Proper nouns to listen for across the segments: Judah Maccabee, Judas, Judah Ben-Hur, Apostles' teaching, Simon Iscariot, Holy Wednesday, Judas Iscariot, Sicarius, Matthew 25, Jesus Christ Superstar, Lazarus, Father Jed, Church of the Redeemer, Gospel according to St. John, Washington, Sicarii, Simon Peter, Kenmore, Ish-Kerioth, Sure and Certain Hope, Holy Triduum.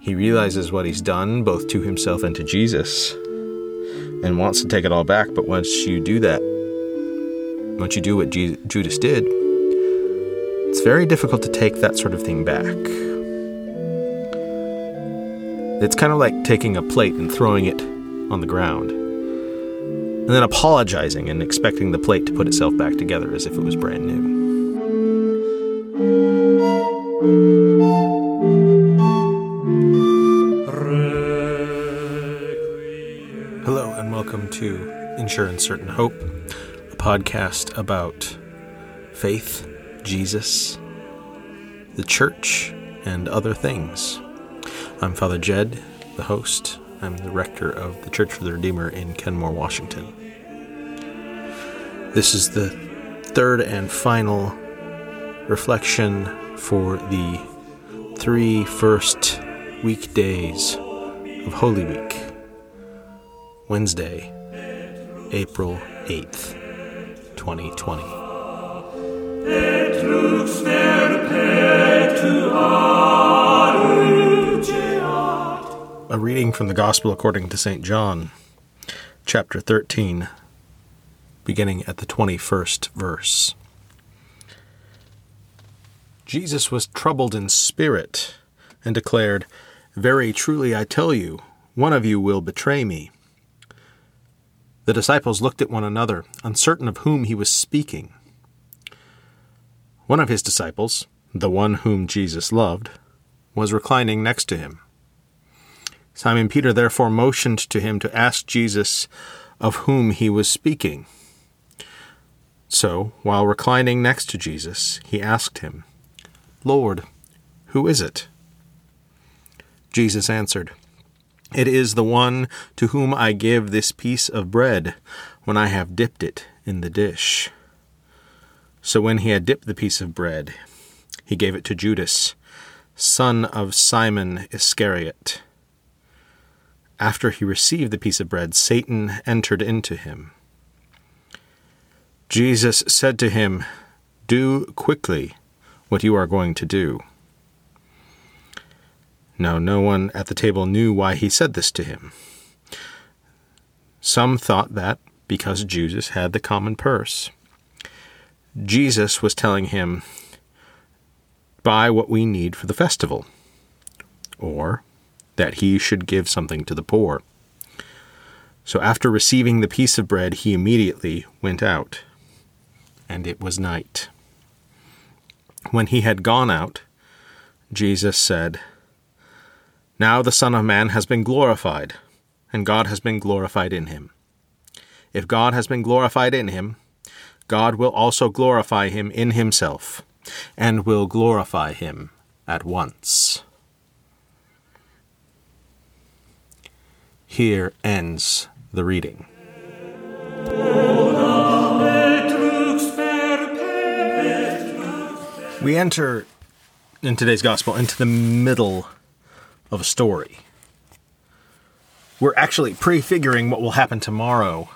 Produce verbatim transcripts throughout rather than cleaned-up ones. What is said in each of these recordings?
He realizes what he's done, both to himself and to Jesus, and wants to take it all back. But once you do that, once you do what Je- Judas did, it's very difficult to take that sort of thing back. It's kind of like taking a plate and throwing it on the ground, and then apologizing and expecting the plate to put itself back together as if it was brand new. Welcome to Sure and Certain Hope, a podcast about faith, Jesus, the church, and other things. I'm Father Jed, the host. I'm the rector of the Church of the Redeemer in Kenmore, Washington. This is the third and final reflection for the three first weekdays of Holy Week. Wednesday, April eighth, twenty twenty. A reading from the Gospel according to Saint John, chapter thirteen, beginning at the twenty-first verse. Jesus was troubled in spirit and declared, "Very truly I tell you, one of you will betray me." The disciples looked at one another, uncertain of whom he was speaking. One of his disciples, the one whom Jesus loved, was reclining next to him. Simon Peter therefore motioned to him to ask Jesus of whom he was speaking. So, while reclining next to Jesus, he asked him, "Lord, who is it?" Jesus answered, "It is the one to whom I give this piece of bread when I have dipped it in the dish." So when he had dipped the piece of bread, he gave it to Judas, son of Simon Iscariot. After he received the piece of bread, Satan entered into him. Jesus said to him, "Do quickly what you are going to do." Now no one at the table knew why he said this to him. Some thought that, because Judas had the common purse, Jesus was telling him, "Buy what we need for the festival," or that he should give something to the poor. So after receiving the piece of bread, he immediately went out, and it was night. When he had gone out, Jesus said, "Now the Son of Man has been glorified, and God has been glorified in him. If God has been glorified in him, God will also glorify him in himself, and will glorify him at once." Here ends the reading. We enter, in today's Gospel, into the middle of a story. We're actually prefiguring what will happen tomorrow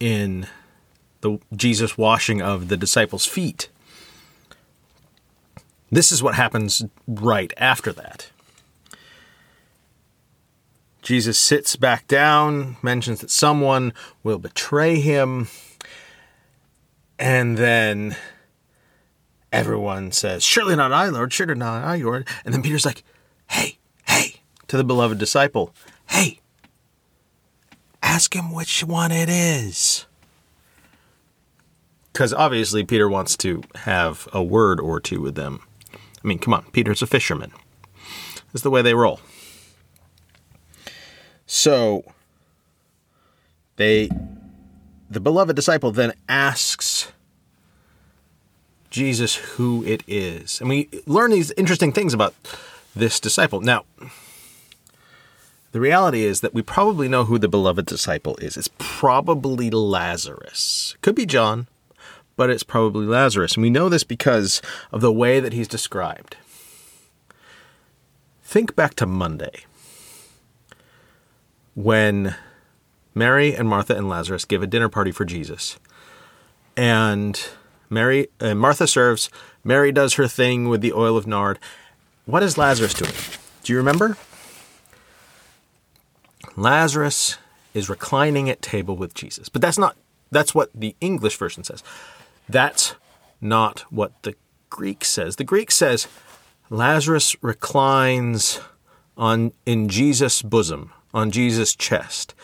in the Jesus washing of the disciples' feet. This is what happens right after that. Jesus sits back down, mentions that someone will betray him, and then everyone says, "Surely not I, Lord, surely not I, Lord." And then Peter's like, "Hey, to the beloved disciple, hey, ask him which one it is." Because obviously Peter wants to have a word or two with them. I mean, come on, Peter's a fisherman. That's the way they roll. So, they, the beloved disciple then asks Jesus who it is. And we learn these interesting things about this disciple. Now, the reality is that we probably know who the beloved disciple is. It's probably Lazarus. It could be John, but it's probably Lazarus. And we know this because of the way that he's described. Think back to Monday, when Mary and Martha and Lazarus give a dinner party for Jesus. And Mary, uh, Martha serves. Mary does her thing with the oil of nard. What is Lazarus doing? Do you remember? Lazarus is reclining at table with Jesus. But that's not, that's what the English version says. That's not what the Greek says. The Greek says Lazarus reclines on in Jesus' bosom, on Jesus' chest.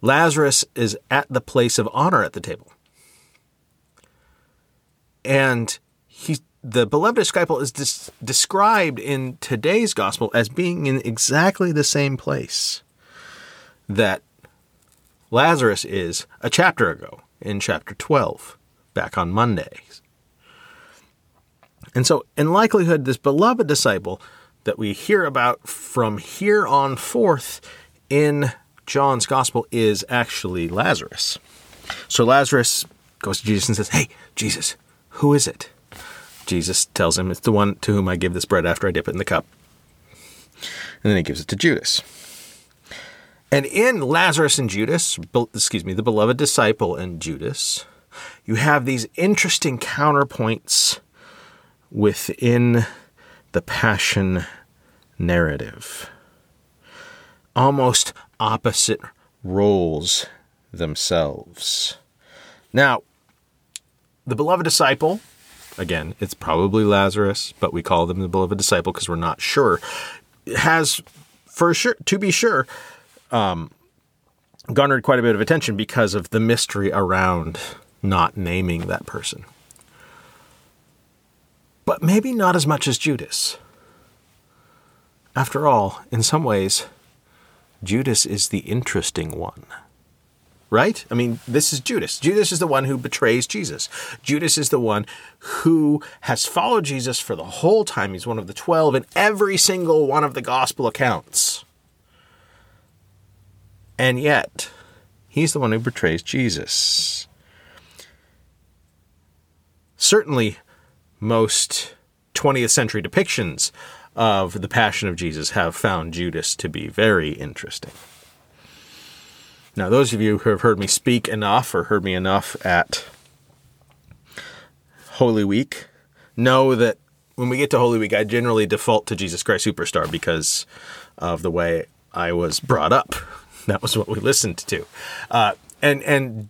Lazarus is at the place of honor at the table. And he, the beloved disciple is dis- described in today's gospel as being in exactly the same place that Lazarus is a chapter ago, in chapter twelve, back on Monday. And so, in likelihood, this beloved disciple that we hear about from here on forth in John's gospel is actually Lazarus. So Lazarus goes to Jesus and says, "Hey, Jesus, who is it?" Jesus tells him, "It's the one to whom I give this bread after I dip it in the cup." And then he gives it to Judas. And in Lazarus and Judas, excuse me, the beloved disciple and Judas, you have these interesting counterpoints within the passion narrative. Almost opposite roles themselves. Now, the beloved disciple, again, it's probably Lazarus, but we call them the beloved disciple because we're not sure, has, for sure, to be sure, um, garnered quite a bit of attention because of the mystery around not naming that person. But maybe not as much as Judas. After all, in some ways, Judas is the interesting one, right? I mean, this is Judas. Judas is the one who betrays Jesus. Judas is the one who has followed Jesus for the whole time. He's one of the twelve in every single one of the gospel accounts. And yet, he's the one who betrays Jesus. Certainly, most twentieth century depictions of the Passion of Jesus have found Judas to be very interesting. Now, those of you who have heard me speak enough or heard me enough at Holy Week know that when we get to Holy Week, I generally default to Jesus Christ Superstar because of the way I was brought up. That was what we listened to. Uh, and and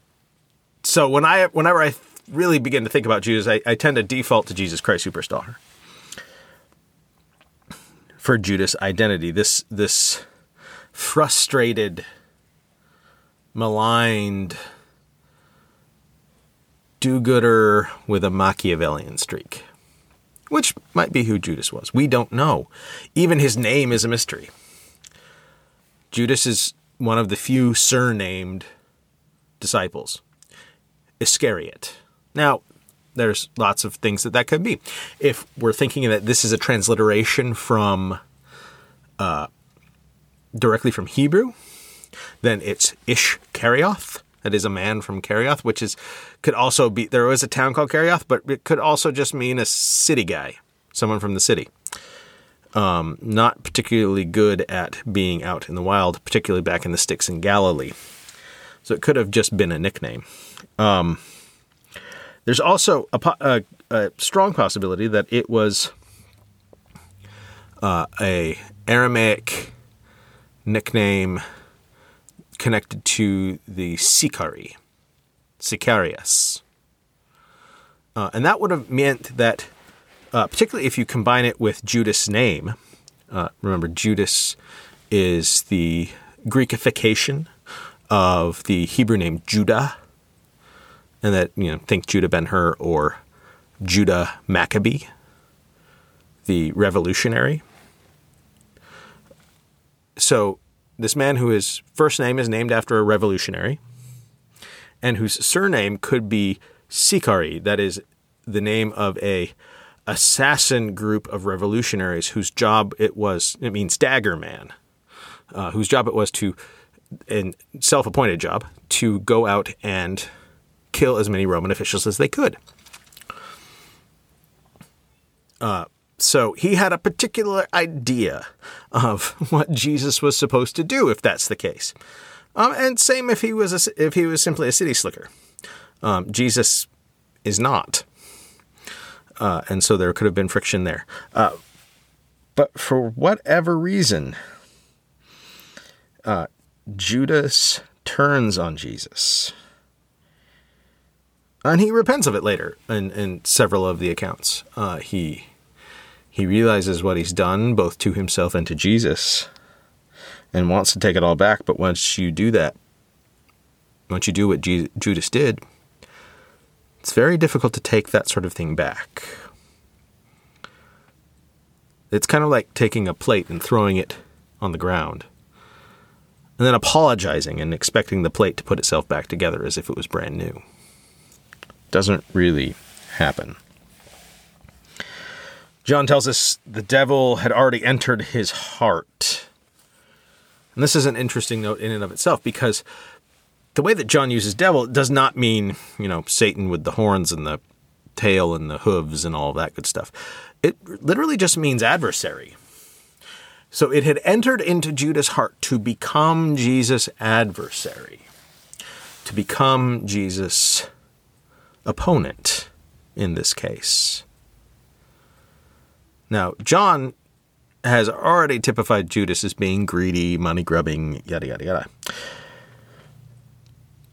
so when I whenever I... really begin to think about Judas, I, I tend to default to Jesus Christ Superstar for Judas' identity. This this frustrated, maligned do-gooder with a Machiavellian streak, which might be who Judas was. We don't know. Even his name is a mystery. Judas is one of the few surnamed disciples. Iscariot. Now, there's lots of things that that could be. If we're thinking that this is a transliteration from uh, directly from Hebrew, then it's Ish-Kerioth. That is a man from Kerioth, which is could also be, there was a town called Kerioth, but it could also just mean a city guy, someone from the city. Um, not particularly good at being out in the wild, particularly back in the sticks in Galilee. So it could have just been a nickname. Um, There's also a, a, a strong possibility that it was uh, a Aramaic nickname connected to the Sicarii, Sicarius. Uh, and that would have meant that, uh, particularly if you combine it with Judas' name, uh, remember Judas is the Greekification of the Hebrew name Judah. And that, you know, think Judah Ben-Hur or Judah Maccabee, the revolutionary. So this man who his first name is named after a revolutionary and whose surname could be Sicarii, that is the name of a assassin group of revolutionaries whose job it was, it means dagger man, uh, whose job it was to, and self-appointed job, to go out and kill as many Roman officials as they could. Uh, so he had a particular idea of what Jesus was supposed to do, if that's the case. Um, and same if he was a, if he was simply a city slicker. Um, Jesus is not. Uh, and so there could have been friction there. Uh, but for whatever reason, uh, Judas turns on Jesus. And he repents of it later in, in several of the accounts. Uh, he he realizes what he's done, both to himself and to Jesus, and wants to take it all back. But once you do that, once you do what Jesus, Judas did, it's very difficult to take that sort of thing back. It's kind of like taking a plate and throwing it on the ground, and then apologizing and expecting the plate to put itself back together as if it was brand new. Doesn't really happen. John tells us the devil had already entered his heart. And this is an interesting note in and of itself, because the way that John uses devil does not mean, you know, Satan with the horns and the tail and the hooves and all that good stuff. It literally just means adversary. So it had entered into Judas' heart to become Jesus' adversary, to become Jesus' opponent in this case. Now, John has already typified Judas as being greedy, money-grubbing, yada, yada, yada.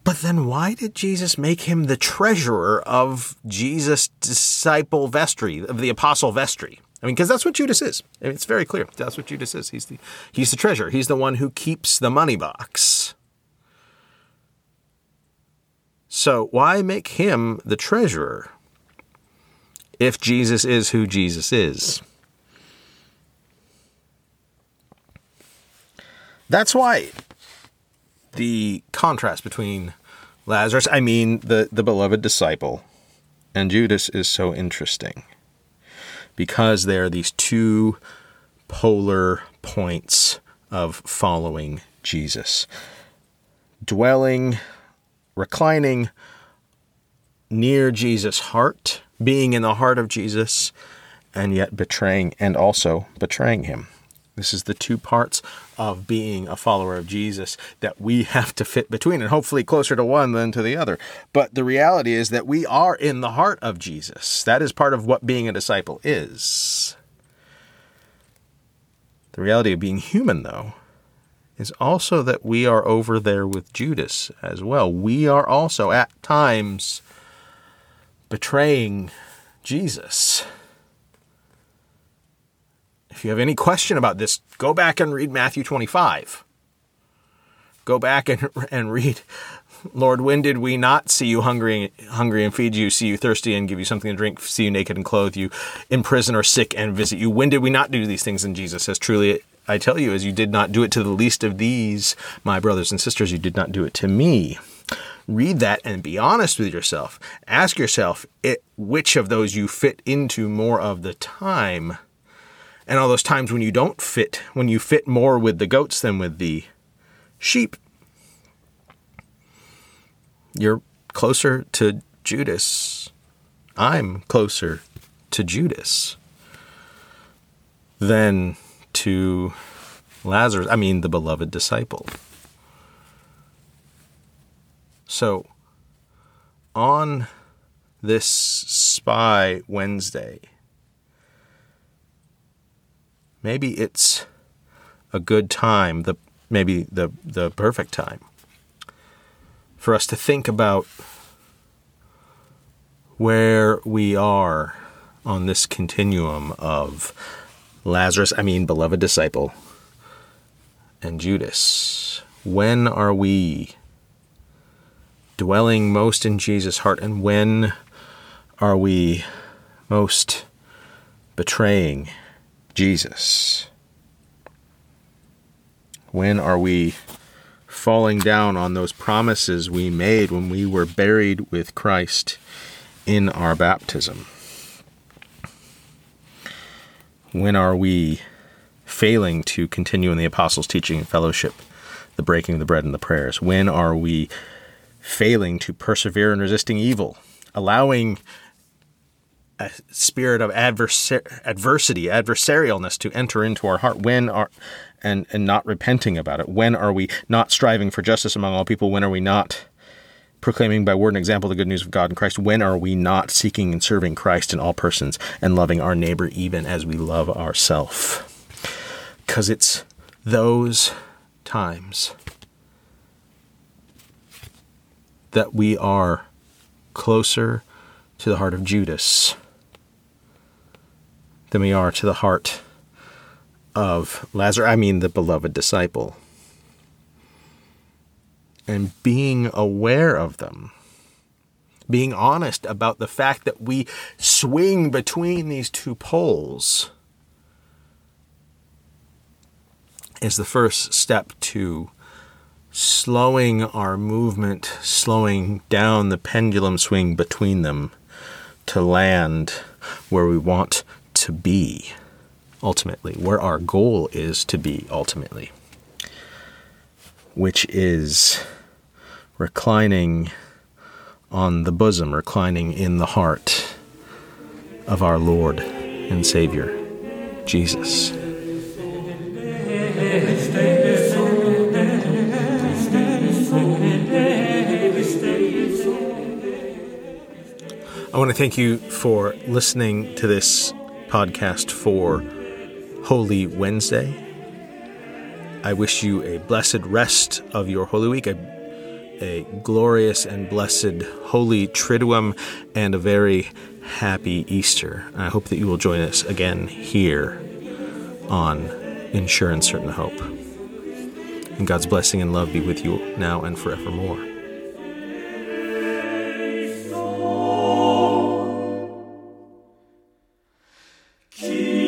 But then why did Jesus make him the treasurer of Jesus' disciple vestry, of the apostle vestry? I mean, because that's what Judas is. I mean, it's very clear. That's what Judas is. He's the he's the treasurer. He's the one who keeps the money box. So why make him the treasurer if Jesus is who Jesus is? That's why the contrast between Lazarus, I mean the, the beloved disciple, and Judas is so interesting, because there are these two polar points of following Jesus. Dwelling, reclining near Jesus' heart, being in the heart of Jesus, and yet betraying and also betraying him. This is the two parts of being a follower of Jesus that we have to fit between, and hopefully closer to one than to the other. But the reality is that we are in the heart of Jesus. That is part of what being a disciple is. The reality of being human, though, is also that we are over there with Judas as well. We are also at times betraying Jesus. If you have any question about this, go back and read Matthew twenty-five. Go back and, and read, Lord, when did we not see you hungry, hungry and feed you, see you thirsty and give you something to drink, see you naked and clothe you, in prison or sick and visit you? When did we not do these things? And Jesus says, truly, I tell you, as you did not do it to the least of these, my brothers and sisters, you did not do it to me. Read that and be honest with yourself. Ask yourself it, which of those you fit into more of the time. And all those times when you don't fit, when you fit more with the goats than with the sheep, you're closer to Judas. I'm closer to Judas than to Lazarus, I mean the beloved disciple. So on this Spy Wednesday, maybe it's a good time, the maybe the, the perfect time, for us to think about where we are on this continuum of Lazarus, I mean beloved disciple, and Judas. When are we dwelling most in Jesus' heart, and when are we most betraying Jesus? When are we falling down on those promises we made when we were buried with Christ in our baptism? When are we failing to continue in the Apostles' teaching and fellowship, the breaking of the bread and the prayers? When are we failing to persevere in resisting evil, allowing a spirit of adversar- adversity, adversarialness to enter into our heart? When are, and, and not repenting about it? When are we not striving for justice among all people? When are we not proclaiming by word and example the good news of God in Christ, when are we not seeking and serving Christ in all persons and loving our neighbor even as we love ourselves? Because it's those times that we are closer to the heart of Judas than we are to the heart of Lazarus, I mean the beloved disciple. And being aware of them, being honest about the fact that we swing between these two poles, is the first step to slowing our movement, slowing down the pendulum swing between them to land where we want to be ultimately, where our goal is to be ultimately, which is reclining on the bosom, reclining in the heart of our Lord and Savior, Jesus. I want to thank you for listening to this podcast for Holy Wednesday. I wish you a blessed rest of your Holy Week, a a glorious and blessed Holy Triduum, and a very happy Easter. I hope that you will join us again here on Sure and Certain Hope. And God's blessing and love be with you now and forevermore. Keep